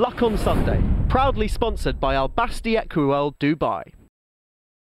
Luck on Sunday, proudly sponsored by Al Basti Equel Dubai.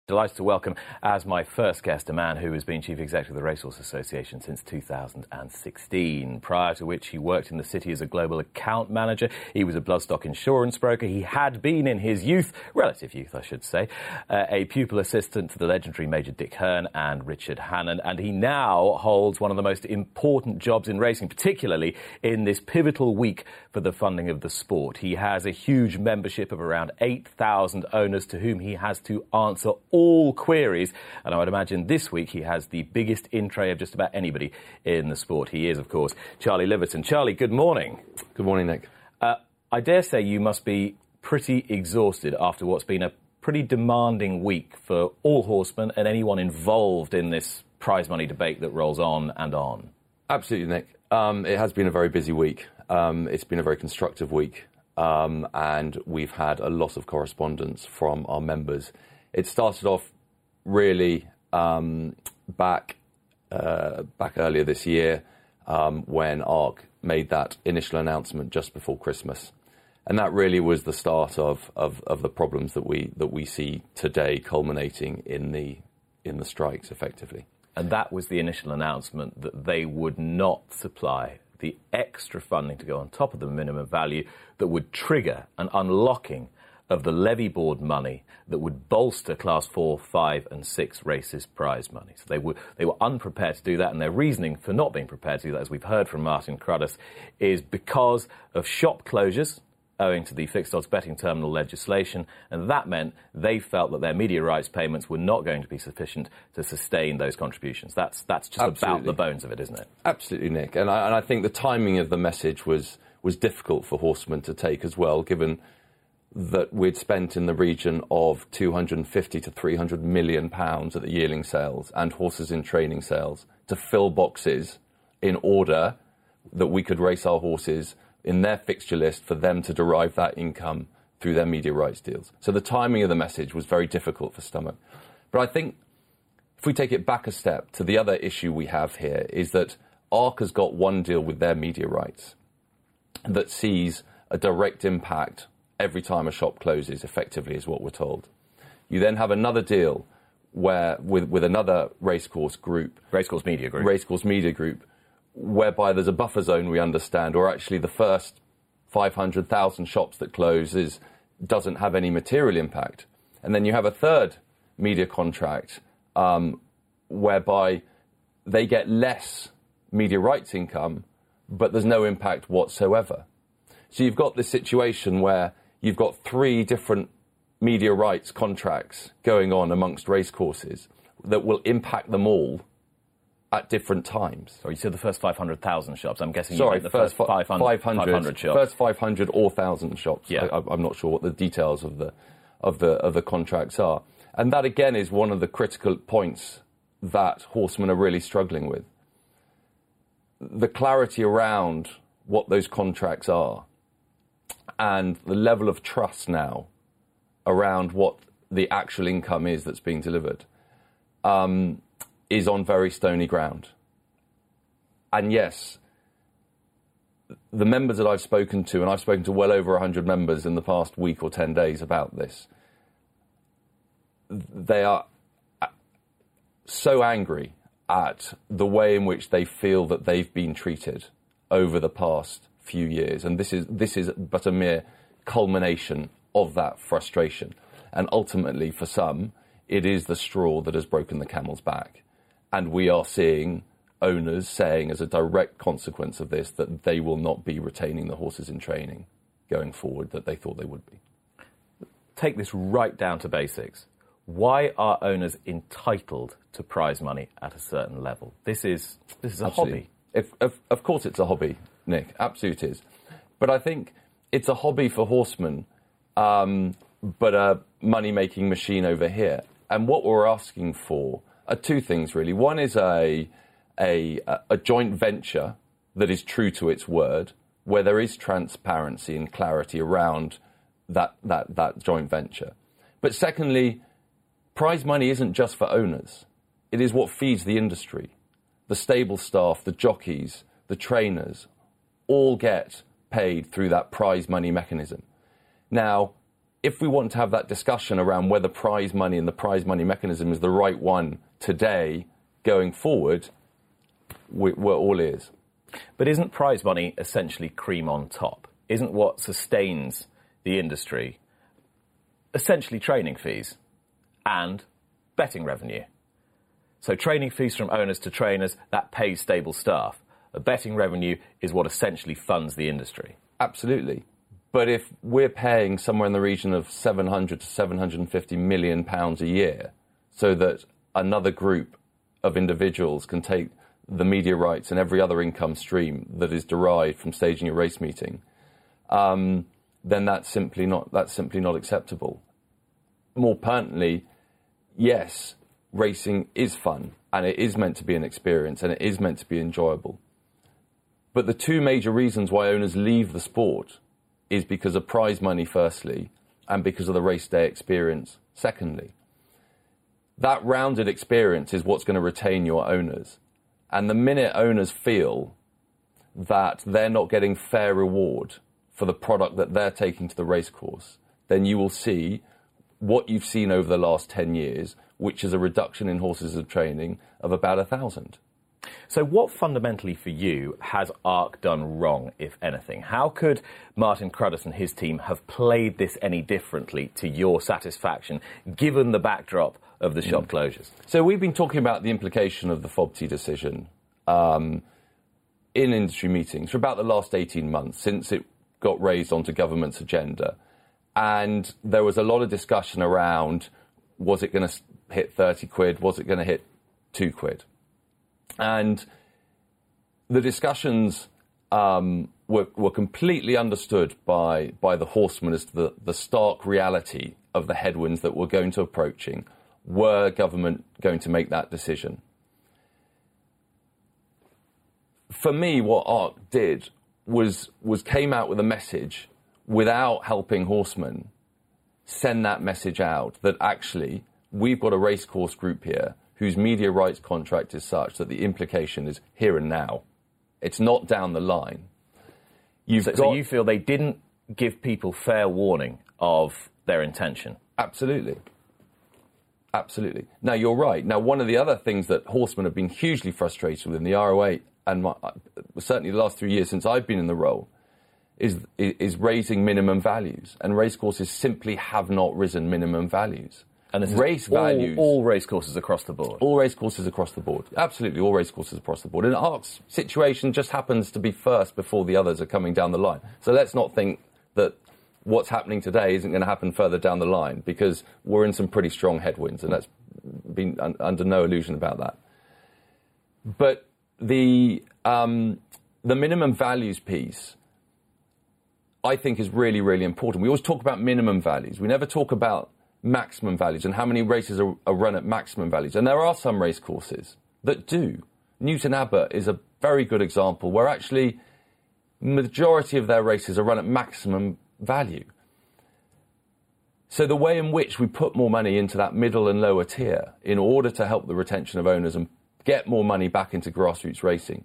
Delighted to welcome as my first guest a man who has been Chief Executive of the Racehorse Association since 2016, prior to which he worked in the city as a global account manager. He was a bloodstock insurance broker. He had been in his youth, relative youth I should say, a pupil assistant to the legendary Major Dick Hearn and Richard Hannon, and he now holds one of the most important jobs in racing, particularly in this pivotal week for the funding of the sport. He has a huge membership of around 8,000 owners to whom he has to answer all queries, and I would imagine this week he has the biggest in tray of just about anybody in the sport. He is, of course, Charlie Liverton. Charlie, good morning. Good morning, Nick. I dare say you must be pretty exhausted after what's been a pretty demanding week for all horsemen and anyone involved in this prize money debate that rolls on and on. Absolutely, Nick. It has been a very busy week. It's been a very constructive week, and we've had a lot of correspondence from our members. It started off really back earlier this year when Arc made that initial announcement just before Christmas, and that really was the start of the problems that we see today, culminating in the strikes effectively. And that was the initial announcement that they would not supply the extra funding to go on top of the minimum value that would trigger an unlocking of the levy board money that would bolster Class 4, 5 and 6 races prize money. So they were unprepared to do that, and their reasoning for not being prepared to do that, as we've heard from Martin Cruddace, is because of shop closures owing to the fixed odds betting terminal legislation, and that meant they felt that their media rights payments were not going to be sufficient to sustain those contributions. That's just about the bones of it, isn't it? Absolutely, Nick. And I think the timing of the message was difficult for horsemen to take as well, given that we'd spent in the region of £250 to £300 million at the yearling sales and horses in training sales to fill boxes in order that we could race our horses in their fixture list for them to derive that income through their media rights deals. So the timing of the message was very difficult for Stormarq. But I think if we take it back a step to the other issue we have here is that ARC has got one deal with their media rights that sees a direct impact every time a shop closes, effectively, is what we're told. You then have another deal where with another Racecourse Media Group, whereby there's a buffer zone, we understand, or actually the first 500,000 shops that closes doesn't have any material impact. And then you have a third media contract whereby they get less media rights income, but there's no impact whatsoever. So you've got this situation where you've got three different media rights contracts going on amongst racecourses that will impact them all at different times. So you said the first 500,000 shops. I'm guessing you meant the first 500 shops. First 500 or 1,000 shops. Yeah. I'm not sure what the details of the contracts are. And that, again, is one of the critical points that horsemen are really struggling with. The clarity around what those contracts are, and the level of trust now around what the actual income is that's being delivered is on very stony ground. And yes, the members that I've spoken to, and I've spoken to well over 100 members in the past week or 10 days about this, they are so angry at the way in which they feel that they've been treated over the past few years, and this is but a mere culmination of that frustration. And ultimately, for some, it is the straw that has broken the camel's back, and we are seeing owners saying, as a direct consequence of this, that they will not be retaining the horses in training going forward that they thought they would be. Take this right down to basics. Why are owners entitled to prize money at a certain level? This is a hobby. Of course it's a hobby, Nick. Absolutely it is. But I think it's a hobby for horsemen, but a money-making machine over here. And what we're asking for are two things, really. One is a joint venture that is true to its word, where there is transparency and clarity around that joint venture. But secondly, prize money isn't just for owners. It is what feeds the industry. The stable staff, the jockeys, the trainers, all get paid through that prize money mechanism. Now, if we want to have that discussion around whether prize money and the prize money mechanism is the right one today, going forward, we're all ears. But isn't prize money essentially cream on top? Isn't what sustains the industry essentially training fees and betting revenue? So training fees from owners to trainers, that pays stable staff. The betting revenue is what essentially funds the industry. Absolutely. But if we're paying somewhere in the region of £700 to £750 million a year so that another group of individuals can take the media rights and every other income stream that is derived from staging a race meeting, then that's simply not acceptable. More pertinently, yes, racing is fun and it is meant to be an experience and it is meant to be enjoyable. But the two major reasons why owners leave the sport is because of prize money, firstly, and because of the race day experience, secondly. That rounded experience is what's going to retain your owners. And the minute owners feel that they're not getting fair reward for the product that they're taking to the racecourse, then you will see what you've seen over the last 10 years, which is a reduction in horses of training of about 1,000. So what fundamentally for you has Arc done wrong, if anything? How could Martin Cruddace and his team have played this any differently to your satisfaction, given the backdrop of the shop closures? So we've been talking about the implication of the FOBT decision in industry meetings for about the last 18 months, since it got raised onto government's agenda. And there was a lot of discussion around, was it going to hit 30 quid? Was it going to hit 2 quid? And the discussions were completely understood by the horsemen as to the stark reality of the headwinds that were going to approaching. Were government going to make that decision? For me, what ARC did was came out with a message without helping horsemen send that message out that actually we've got a racecourse group here whose media rights contract is such that the implication is here and now. It's not down the line. So you feel they didn't give people fair warning of their intention? Absolutely. Absolutely. Now, you're right. Now, one of the other things that horsemen have been hugely frustrated with in the ROA, and certainly the last 3 years since I've been in the role, is raising minimum values. And racecourses simply have not risen minimum values. And this is all racecourses across the board. All racecourses across the board. Absolutely, all racecourses across the board. And ARC's situation just happens to be first before the others are coming down the line. So let's not think that what's happening today isn't going to happen further down the line, because we're in some pretty strong headwinds, and that's been under no illusion about that. But the minimum values piece, I think, is really, really important. We always talk about minimum values. We never talk about maximum values and how many races are run at maximum values. And there are some race courses that do. Newton Abbot is a very good example where actually majority of their races are run at maximum value. So the way in which we put more money into that middle and lower tier in order to help the retention of owners and get more money back into grassroots racing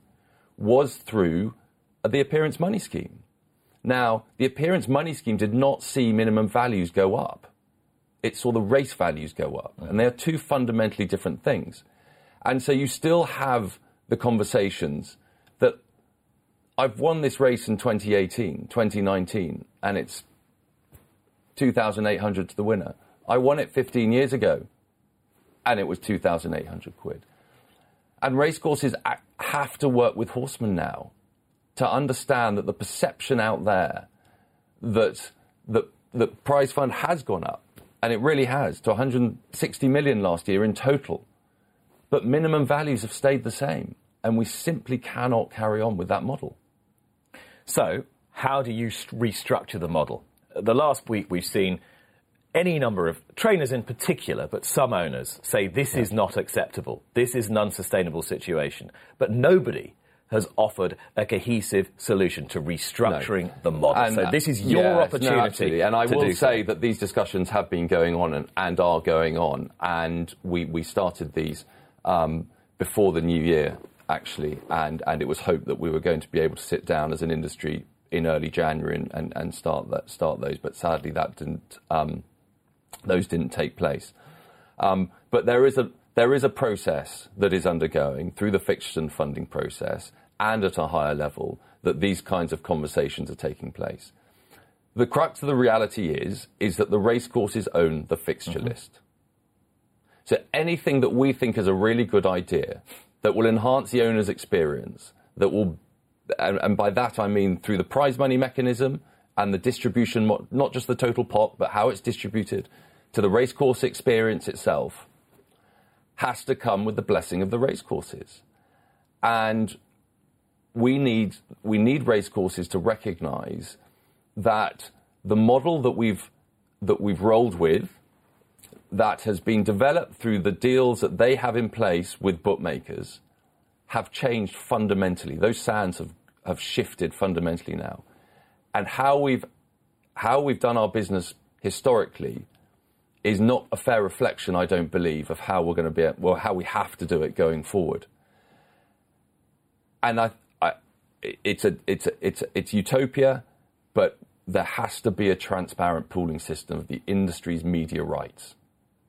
was through the appearance money scheme. Now, the appearance money scheme did not see minimum values go up. It saw the race values go up. And they are two fundamentally different things. And so you still have the conversations that I've won this race in 2018, 2019, and it's 2,800 to the winner. I won it 15 years ago, and it was 2,800 quid. And racecourses have to work with horsemen now to understand that the perception out there that the prize fund has gone up, and it really has, to 160 million last year in total. But minimum values have stayed the same, and we simply cannot carry on with that model. So, how do you restructure the model? The last week we've seen any number of trainers in particular, but some owners say this is not acceptable, this is an unsustainable situation. But nobody has offered a cohesive solution to restructuring the model. And so this is your opportunity. No, and I will say that these discussions have been going on and are going on. And we started these before the new year, actually. And it was hoped that we were going to be able to sit down as an industry in early January and start those. But sadly, that didn't those didn't take place. But there is a process that is undergoing through the fixtures and funding process and at a higher level that these kinds of conversations are taking place. The crux of the reality is that the racecourses own the fixture list. So anything that we think is a really good idea that will enhance the owner's experience, that will, and by that I mean through the prize money mechanism and the distribution, not just the total pot, but how it's distributed to the racecourse experience itself, has to come with the blessing of the racecourses. And we need racecourses to recognise that the model that we've rolled with, that has been developed through the deals that they have in place with bookmakers, have changed fundamentally. Those sands have shifted fundamentally now. And how we've done our business historically is not a fair reflection, I don't believe, of how we're going to be, well, how we have to do it going forward. And it's utopia, but there has to be a transparent pooling system of the industry's media rights.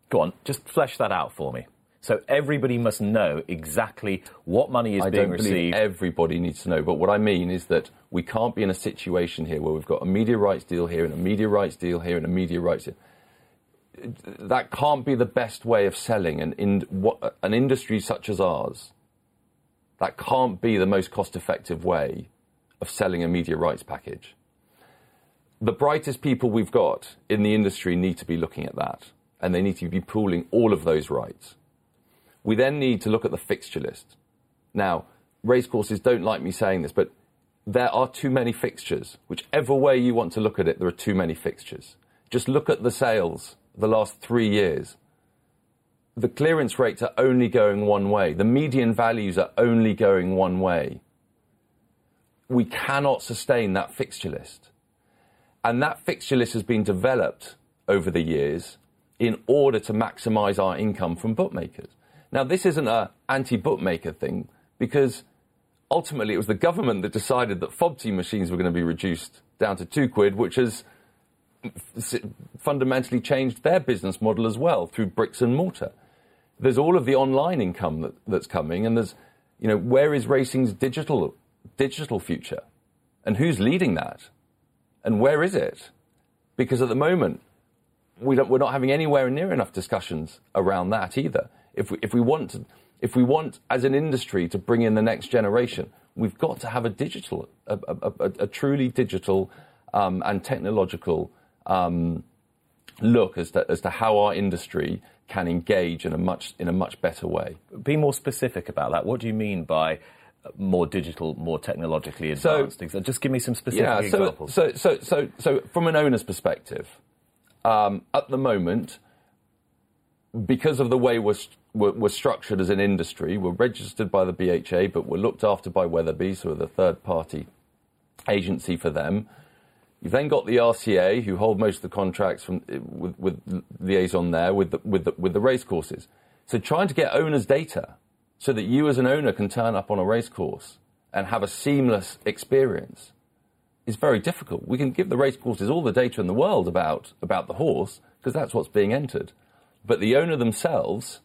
Go on, just flesh that out for me. So everybody must know exactly what money is being received. I don't believe everybody needs to know, but what I mean is that we can't be in a situation here where we've got a media rights deal here and a media rights deal here and a media rights deal. That can't be the best way of selling an industry such as ours. That can't be the most cost-effective way of selling a media rights package. The brightest people we've got in the industry need to be looking at that, and they need to be pooling all of those rights. We then need to look at the fixture list. Now, racecourses don't like me saying this, but there are too many fixtures. Whichever way you want to look at it, there are too many fixtures. Just look at the sales the last 3 years. The clearance rates are only going one way. The median values are only going one way. We cannot sustain that fixture list. And that fixture list has been developed over the years in order to maximise our income from bookmakers. Now, this isn't an anti-bookmaker thing, because ultimately it was the government that decided that FOBT machines were going to be reduced down to £2, which has fundamentally changed their business model as well through bricks and mortar. There's all of the online income that's coming, and there's, you know, where is racing's digital future? And who's leading that? And where is it? Because at the moment, we're not having anywhere near enough discussions around that either. If we want as an industry to bring in the next generation, we've got to have a truly digital and technological look as to how our industry can engage in a much better way. Be more specific about that. What do you mean by more digital, more technologically advanced? So, just give me some specific examples. So from an owner's perspective, at the moment, because of the way we're structured as an industry, we're registered by the BHA, but we're looked after by Weatherbys, who are the third-party agency for them. You've then got the RCA, who hold most of the contracts with liaison there with the racecourses. So trying to get owners' data so that you as an owner can turn up on a racecourse and have a seamless experience is very difficult. We can give the racecourses all the data in the world about the horse, because that's what's being entered. But the owner themselves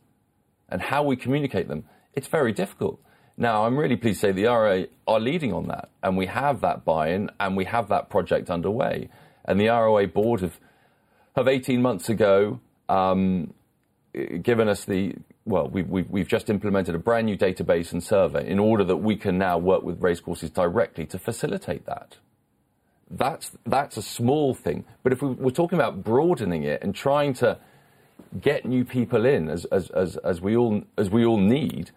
and how we communicate them, it's very difficult. Now, I'm really pleased to say the ROA are leading on that, and we have that buy-in, and we have that project underway. And the ROA board have 18 months ago given us we've just implemented a brand new database and survey in order that we can now work with racecourses directly to facilitate that. That's a small thing. But if we're talking about broadening it and trying to get new people in as we all need,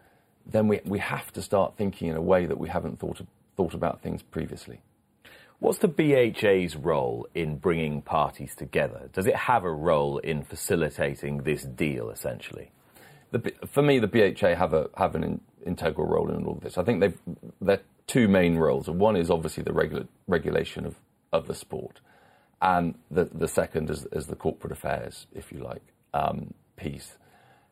then we have to start thinking in a way that we haven't thought about things previously. What's the BHA's role in bringing parties together? Does it have a role in facilitating this deal, essentially? For me, the BHA have an integral role in all of this. I think they're two main roles. One is obviously the regulation of the sport, and the second is the corporate affairs, if you like, piece.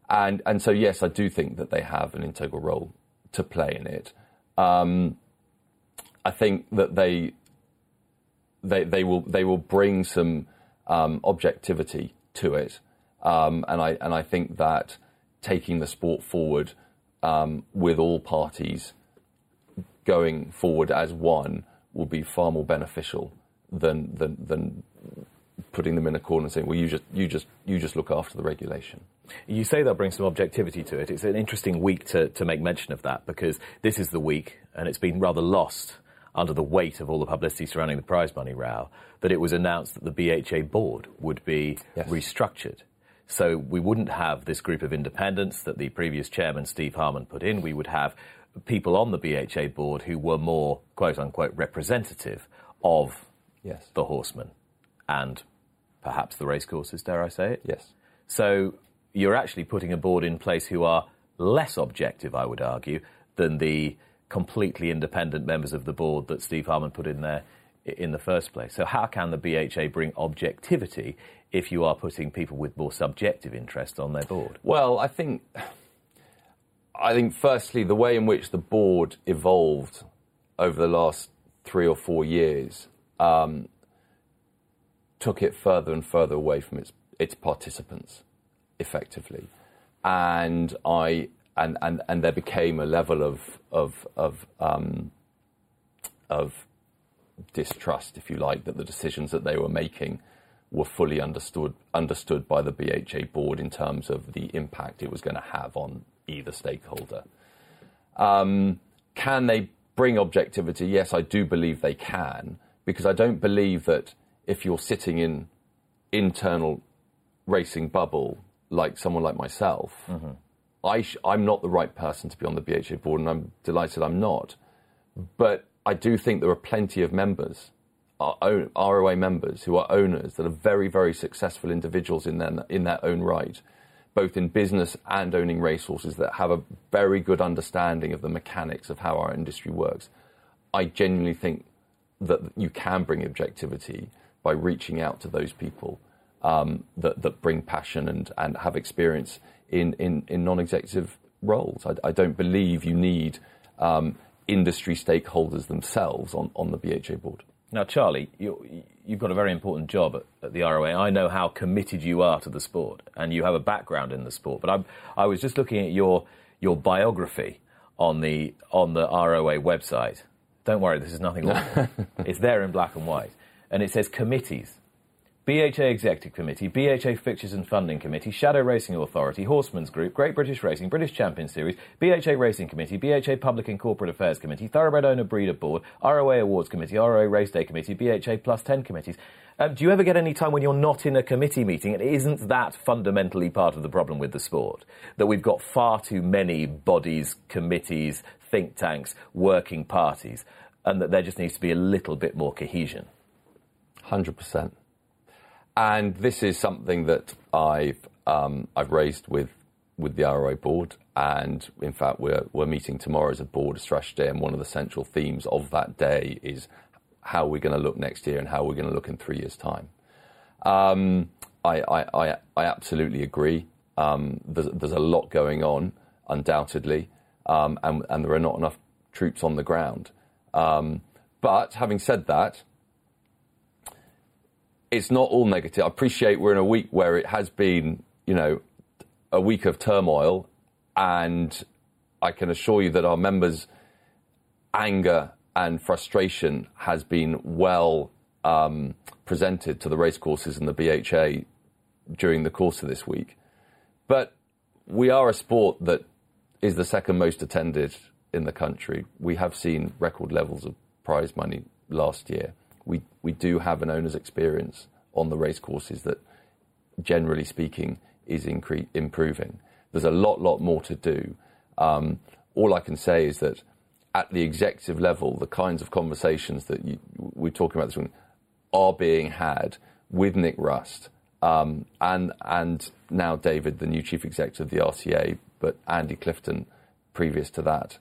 And so, yes, I do think that they have an integral role to play in it. I think that they they will bring some objectivity to it, and I think that taking the sport forward with all parties going forward as one will be far more beneficial than putting them in a corner and saying, well, you just look after the regulation. You say that brings some objectivity to it. It's an interesting week to make mention of that, because this is the week, and it's been rather lost under the weight of all the publicity surrounding the prize money row, that it was announced that the BHA board would be restructured. So we wouldn't have this group of independents that the previous chairman, Steve Harmon, put in. We would have people on the BHA board who were more, quote-unquote, representative of the horsemen and perhaps the racecourses, dare I say it? Yes. So you're actually putting a board in place who are less objective, I would argue, than the completely independent members of the board that Steve Harmon put in there in the first place. So how can the BHA bring objectivity if you are putting people with more subjective interests on their board? Well, I think firstly, the way in which the board evolved over the last 3 or 4 years took it further and further away from its participants, effectively. And there became a level of distrust, if you like, that the decisions that they were making were fully understood by the BHA board in terms of the impact it was going to have on either stakeholder. Can they bring objectivity? Yes, I do believe they can, because I don't believe that if you're sitting in internal racing bubble, like someone like myself, I'm not the right person to be on the BHA board, and I'm delighted I'm not. But I do think there are plenty of members, ROA members, who are owners, that are very, very successful individuals in their own right, both in business and owning racehorses, that have a very good understanding of the mechanics of how our industry works. I genuinely think that you can bring objectivity by reaching out to those people that bring passion and have experience in non-executive roles. I don't believe you need industry stakeholders themselves on the BHA board. Now, Charlie, you've got a very important job at the ROA. I know how committed you are to the sport, and you have a background in the sport. But I was just looking at your biography on the ROA website. Don't worry, this is nothing like it's there in black and white. And it says committees. BHA Executive Committee, BHA Fixtures and Funding Committee, Shadow Racing Authority, Horsemen's Group, Great British Racing, British Champion Series, BHA Racing Committee, BHA Public and Corporate Affairs Committee, Thoroughbred Owner Breeder Board, ROA Awards Committee, ROA Race Day Committee, BHA +10 committees. Do you ever get any time when you're not in a committee meeting? And isn't that fundamentally part of the problem with the sport? That we've got far too many bodies, committees, think tanks, working parties, and that there just needs to be a little bit more cohesion? 100%. And this is something that I've raised with the ROA board, and in fact we're meeting tomorrow as a board, a strategy day, and one of the central themes of that day is how we're going to look next year and how we're going to look in 3 years' time. I absolutely agree. There's a lot going on, undoubtedly, and there are not enough troops on the ground. But having said that, it's not all negative. I appreciate we're in a week where it has been, a week of turmoil, and I can assure you that our members' anger and frustration has been well presented to the racecourses and the BHA during the course of this week. But we are a sport that is the second most attended in the country. We have seen record levels of prize money last year. We do have an owner's experience on the racecourses that, generally speaking, is improving. There's a lot more to do. All I can say is that at the executive level, the kinds of conversations that we're talking about this morning are being had with Nick Rust and now David, the new chief executive of the RCA, but Andy Clifton previous to that.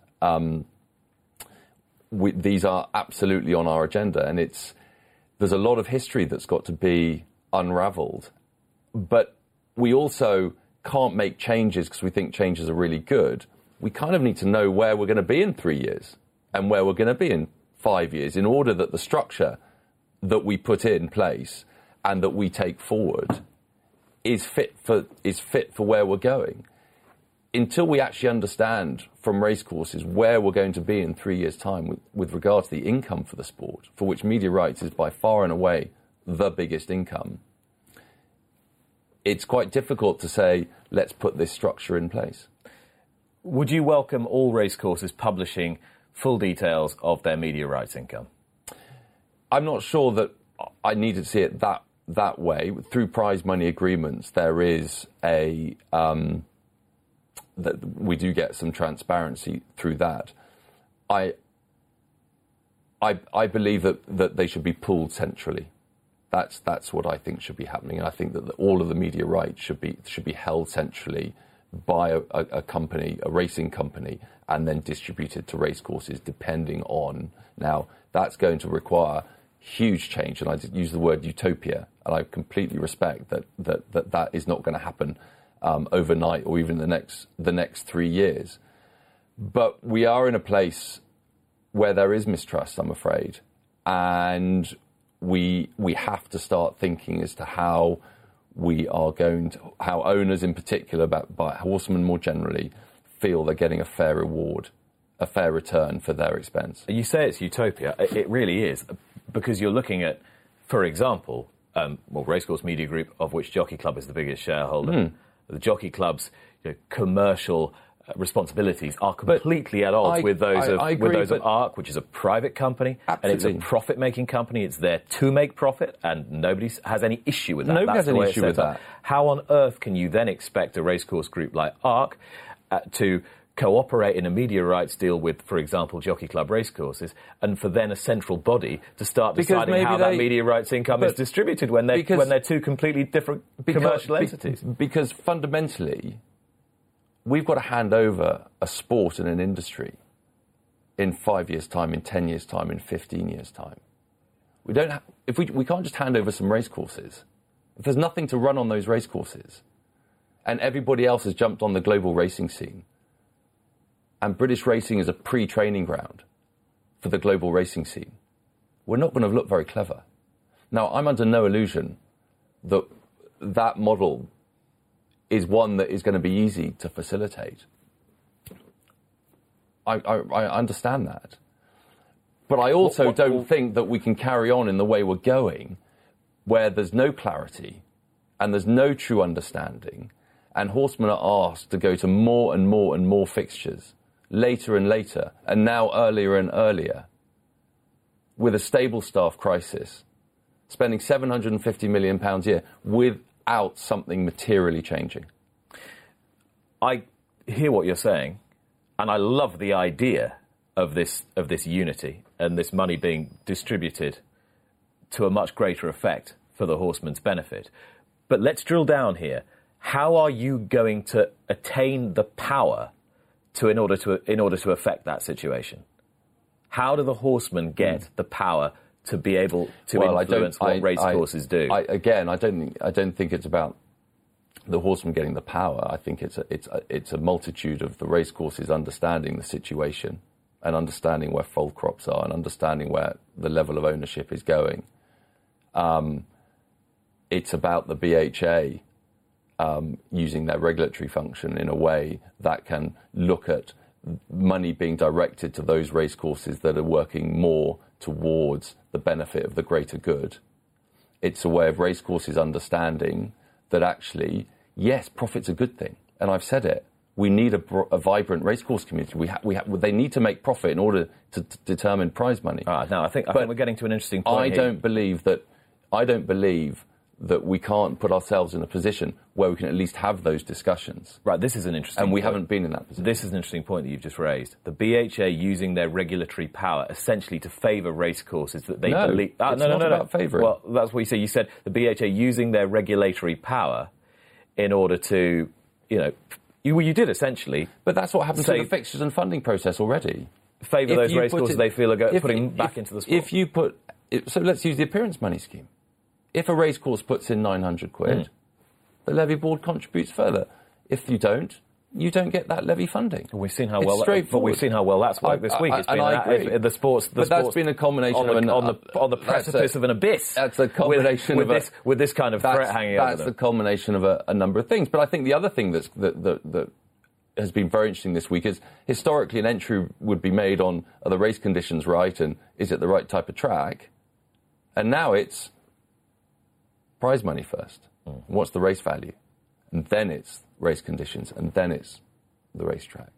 These are absolutely on our agenda, and there's a lot of history that's got to be unravelled. But we also can't make changes because we think changes are really good. We kind of need to know where we're going to be in 3 years and where we're going to be in 5 years in order that the structure that we put in place and that we take forward is fit for where we're going. Until we actually understand from racecourses where we're going to be in 3 years' time with regard to the income for the sport, for which media rights is by far and away the biggest income, it's quite difficult to say, let's put this structure in place. Would you welcome all racecourses publishing full details of their media rights income? I'm not sure that I need to see it that way. Through prize money agreements, there is a... that we do get some transparency through that. I believe that they should be pooled centrally. That's what I think should be happening. And I think that all of the media rights should be held centrally by a company, a racing company, and then distributed to racecourses depending on. Now, that's going to require huge change, and I did use the word utopia, and I completely respect that is not going to happen overnight or even the next 3 years. But we are in a place where there is mistrust, I'm afraid, and we have to start thinking as to how we are going to, how owners in particular, but horsemen more generally, feel they're getting a fair reward, a fair return for their expense. You say it's utopia. It really is, because you're looking at, for example, Racecourse Media Group, of which Jockey Club is the biggest shareholder. The Jockey Club's commercial responsibilities are completely at odds with those of Arc, which is a private company. Absolutely. And it's a profit-making company. It's there to make profit, and nobody has any issue with that. Nobody has any issue with that. How on earth can you then expect a racecourse group like Arc to cooperate in a media rights deal with, for example, Jockey Club racecourses, and for then a central body to start deciding how that media rights income is distributed when they're two completely different commercial entities? Because fundamentally, we've got to hand over a sport and an industry in 5 years' time, in 10 years' time, in 15 years' time. We don't. If we can't just hand over some racecourses, if there's nothing to run on those racecourses, and everybody else has jumped on the global racing scene. And British racing is a pre-training ground for the global racing scene. We're not going to look very clever. Now, I'm under no illusion that that model is one that is going to be easy to facilitate. I understand that. But I also don't think that we can carry on in the way we're going, where there's no clarity and there's no true understanding, and horsemen are asked to go to more and more and more fixtures, later and later, and now earlier and earlier, with a stable staff crisis, spending £750 million a year without something materially changing. I hear what you're saying, and I love the idea of this unity and this money being distributed to a much greater effect for the horseman's benefit. But let's drill down here. How are you going to attain the power in order to affect that situation? How do the horsemen get the power to be able to influence what racecourses do? I don't think it's about the horsemen getting the power. I think it's a multitude of the racecourses understanding the situation and understanding where foal crops are and understanding where the level of ownership is going. It's about the BHA. Using their regulatory function in a way that can look at money being directed to those racecourses that are working more towards the benefit of the greater good. It's a way of racecourses understanding that actually, yes, profit's a good thing. And I've said it. We need a vibrant racecourse community. They need to make profit in order to determine prize money. No, I think we're getting to an interesting point here. I don't believe that we can't put ourselves in a position where we can at least have those discussions. Right, this is an interesting point. And we haven't been in that position. This is an interesting point that you've just raised. The BHA using their regulatory power essentially to favour racecourses that they believe... No, it's not about favouring. Well, that's what you said. You said the BHA using their regulatory power in order to, you did essentially... But that's what happens to the fixtures and funding process already. Favour those racecourses they feel are putting back into the sport. So let's use the appearance money scheme. If a racecourse puts in £900, the levy board contributes further. If you don't, you don't get that levy funding. We've seen how it's well, but we've seen how well that's worked this week. It's been that's been a combination on the precipice of an abyss. That's a combination with this kind of threat hanging over them. That's the combination of a number of things. But I think the other thing that has been very interesting this week is historically an entry would be made on are the race conditions right and is it the right type of track, and now it's prize money first. What's the race value? And then it's race conditions, and then it's the racetrack.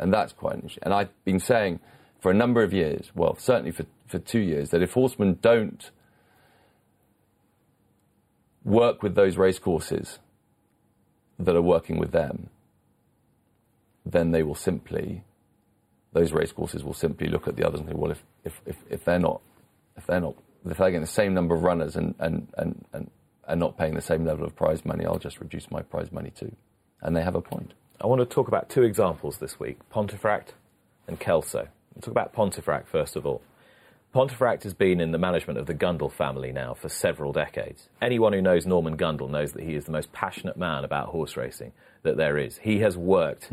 And that's quite an issue. And I've been saying for a number of years, well, certainly for 2 years, that if horsemen don't work with those racecourses that are working with them, then they will simply, those racecourses will simply look at the others and think, well, if they're getting the same number of runners and not paying the same level of prize money, I'll just reduce my prize money too. And they have a point. I want to talk about two examples this week, Pontefract and Kelso. We'll talk about Pontefract first of all. Pontefract has been in the management of the Gundel family now for several decades. Anyone who knows Norman Gundel knows that he is the most passionate man about horse racing that there is. He has worked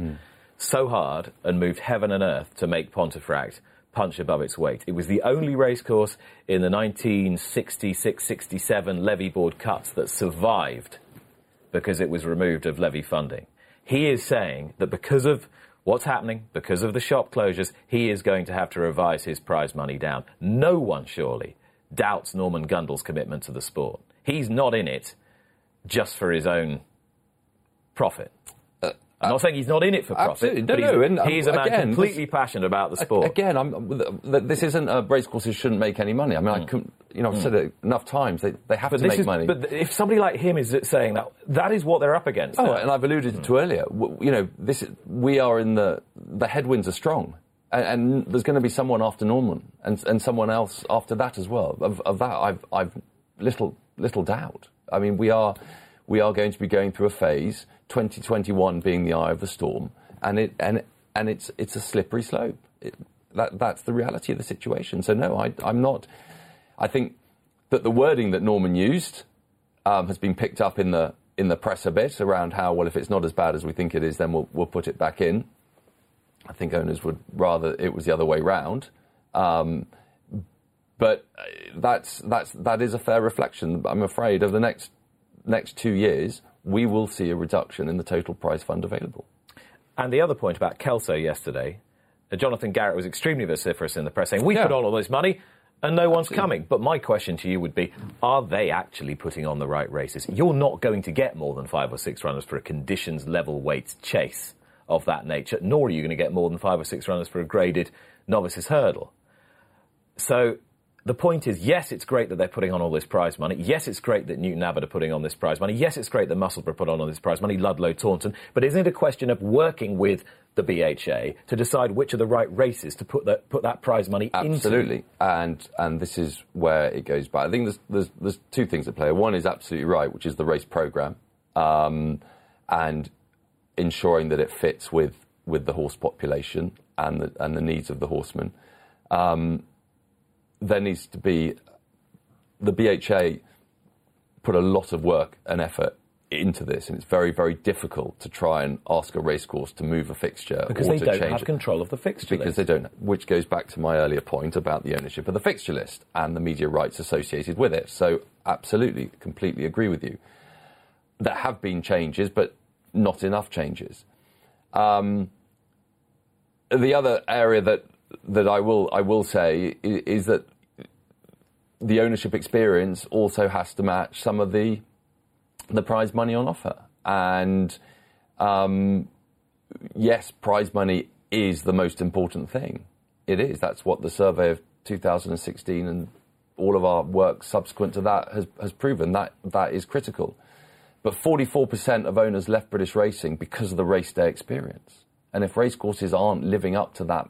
so hard and moved heaven and earth to make Pontefract punch above its weight. It was the only racecourse in the 1966-67 levy board cuts that survived because it was removed of levy funding. He is saying that because of what's happening, because of the shop closures, he is going to have to revise his prize money down. No one surely doubts Norman Gundel's commitment to the sport. He's not in it just for his own profit. I'm not saying he's not in it for profit. Absolutely. He's a man completely passionate about the sport. Again, this isn't a racecourses shouldn't make any money. I mean, I couldn't, I've said it enough times. They have to make money. But if somebody like him is saying that, that is what they're up against. Oh, and I've alluded to earlier. We are in the headwinds are strong, and there's going to be someone after Norman and someone else after that as well. Of that, I've little doubt. I mean, we are going to be going through a phase. 2021 being the eye of the storm, and it's a slippery slope. That's the reality of the situation. So no, I'm not. I think that the wording that Norman used has been picked up in the press a bit around how, well, if it's not as bad as we think it is, then we'll put it back in. I think owners would rather it was the other way round. But that is a fair reflection, I'm afraid, of the next 2 years. We will see a reduction in the total prize fund available. And the other point about Kelso yesterday, Jonathan Garrett was extremely vociferous in the press saying, we put on all this money and no one's coming. But my question to you would be, are they actually putting on the right races? You're not going to get more than 5 or 6 runners for a conditions level weight chase of that nature, nor are you going to get more than 5 or 6 runners for a graded novices hurdle. So the point is, yes, it's great that they're putting on all this prize money. Yes, it's great that Newton Abbot are putting on this prize money. Yes, it's great that Musselburgh put on all this prize money, Ludlow, Taunton. But isn't it a question of working with the BHA to decide which are the right races to put that prize money into? Absolutely. And this is where it goes back. I think there's two things at play. One is absolutely right, which is the race programme and ensuring that it fits with the horse population and the needs of the horsemen. There needs to be, the BHA put a lot of work and effort into this, and it's very, very difficult to try and ask a racecourse to move a fixture because they don't have control of the fixture list. Because they don't, which goes back to my earlier point about the ownership of the fixture list and the media rights associated with it. So absolutely, completely agree with you. There have been changes, but not enough changes. The other area that I will say is that the ownership experience also has to match some of the prize money on offer. And yes, prize money is the most important thing. It is. That's what the survey of 2016 and all of our work subsequent to that has proven. That is critical. But 44% of owners left British racing because of the race day experience. And if racecourses aren't living up to that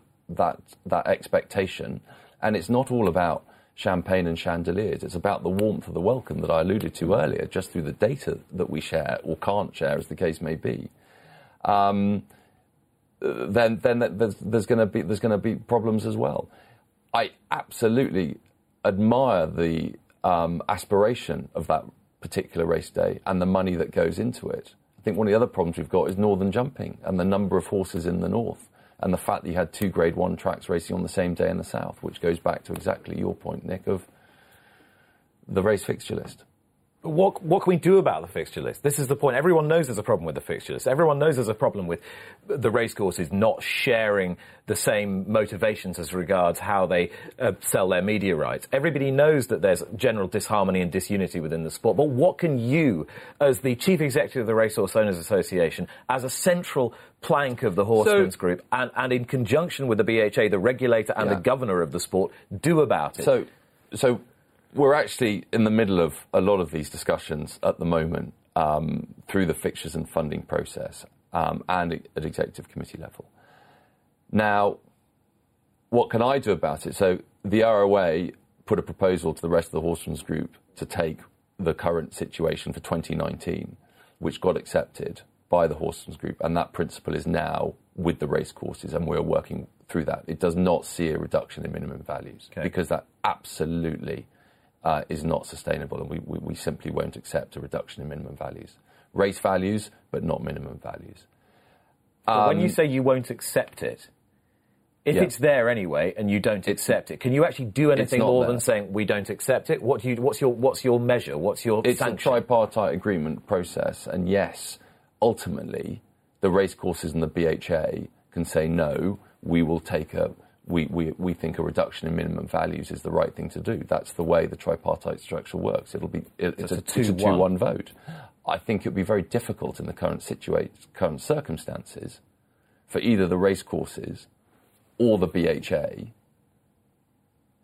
expectation, and it's not all about champagne and chandeliers, it's about the warmth of the welcome that I alluded to earlier, just through the data that we share or can't share, as the case may be, then there's going to be problems as well. I absolutely admire the aspiration of that particular race day and the money that goes into it. think one of the other problems we've got is northern jumping and the number of horses in the north and the fact that you had two Grade 1 tracks racing on the same day in the south, which goes back to exactly your point, Nick, of the race fixture list. What can we do about the fixture list? This is the point. Everyone knows there's a problem with the fixture list. Everyone knows there's a problem with the racecourses not sharing the same motivations as regards how they sell their media rights. Everybody knows that there's general disharmony and disunity within the sport. But what can you, as the chief executive of the Racehorse Owners Association, as a central plank of the horsemen's group, and in conjunction with the BHA, the regulator and the governor of the sport, do about it? So we're actually in the middle of a lot of these discussions at the moment through the fixtures and funding process and at executive committee level. Now, what can I do about it? So the ROA put a proposal to the rest of the horsemen's group to take the current situation for 2019, which got accepted by the horsemen's group, and that principle is now with the racecourses, and we're working through that. It does not see a reduction in minimum values because that absolutely is not sustainable, and we simply won't accept a reduction in minimum values. Race values, but not minimum values. But when you say you won't accept it, if it's there anyway and you don't accept it, can you actually do anything more than saying we don't accept it? What do you? What's your measure? What's your sanction? It's a tripartite agreement process, and yes, ultimately, the racecourses and the BHA can say no. We will take a. We think a reduction in minimum values is the right thing to do. That's the way the tripartite structure works. It's a 2-1 vote. I think it would be very difficult in the current circumstances for either the racecourses or the BHA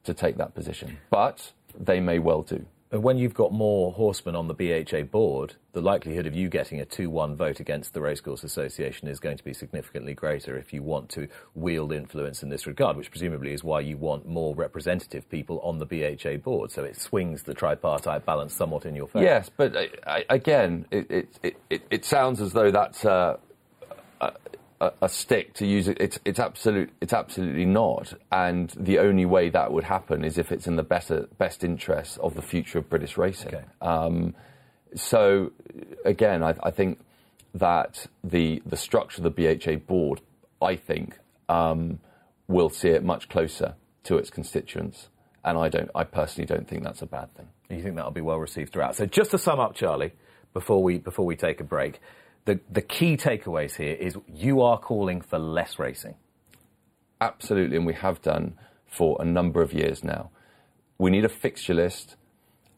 to take that position. But they may well do. But when you've got more horsemen on the BHA board, the likelihood of you getting a 2-1 vote against the Racecourse Association is going to be significantly greater if you want to wield influence in this regard, which presumably is why you want more representative people on the BHA board, so it swings the tripartite balance somewhat in your favour. Yes, but again, it sounds as though that's a stick to use. It's absolutely not, and the only way that would happen is if it's in the best interests of the future of British racing. So again, I think that the structure of the BHA board, I think, will see it much closer to its constituents, and I personally don't think that's a bad thing. You think that'll be well received throughout? So just to sum up, Charlie, before we take a break, The key takeaways here is you are calling for less racing. Absolutely, and we have done for a number of years now. We need a fixture list.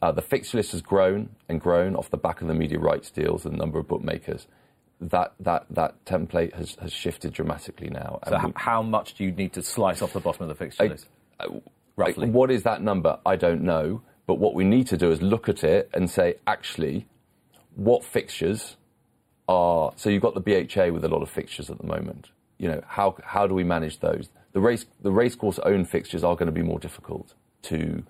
The fixture list has grown and grown off the back of the media rights deals and the number of bookmakers. That template has shifted dramatically now. So how much do you need to slice off the bottom of the fixture list, roughly? What is that number? I don't know. But what we need to do is look at it and say, actually, what fixtures... So you've got the BHA with a lot of fixtures at the moment. You know, how do we manage those? The racecourse own fixtures are going to be more difficult to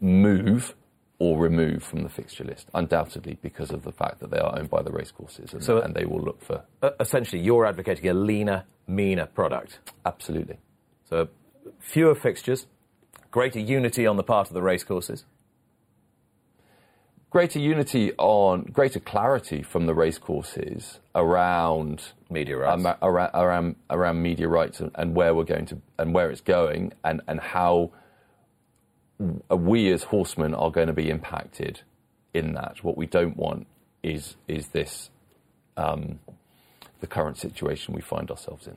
move or remove from the fixture list, undoubtedly, because of the fact that they are owned by the racecourses, and they will look for... Essentially, you're advocating a leaner, meaner product. Absolutely. So fewer fixtures, greater unity on the part of the racecourses. Greater clarity from the racecourses around media rights, around media rights, and where we're going to, and where it's going, and how we as horsemen are going to be impacted in that. What we don't want is this the current situation we find ourselves in.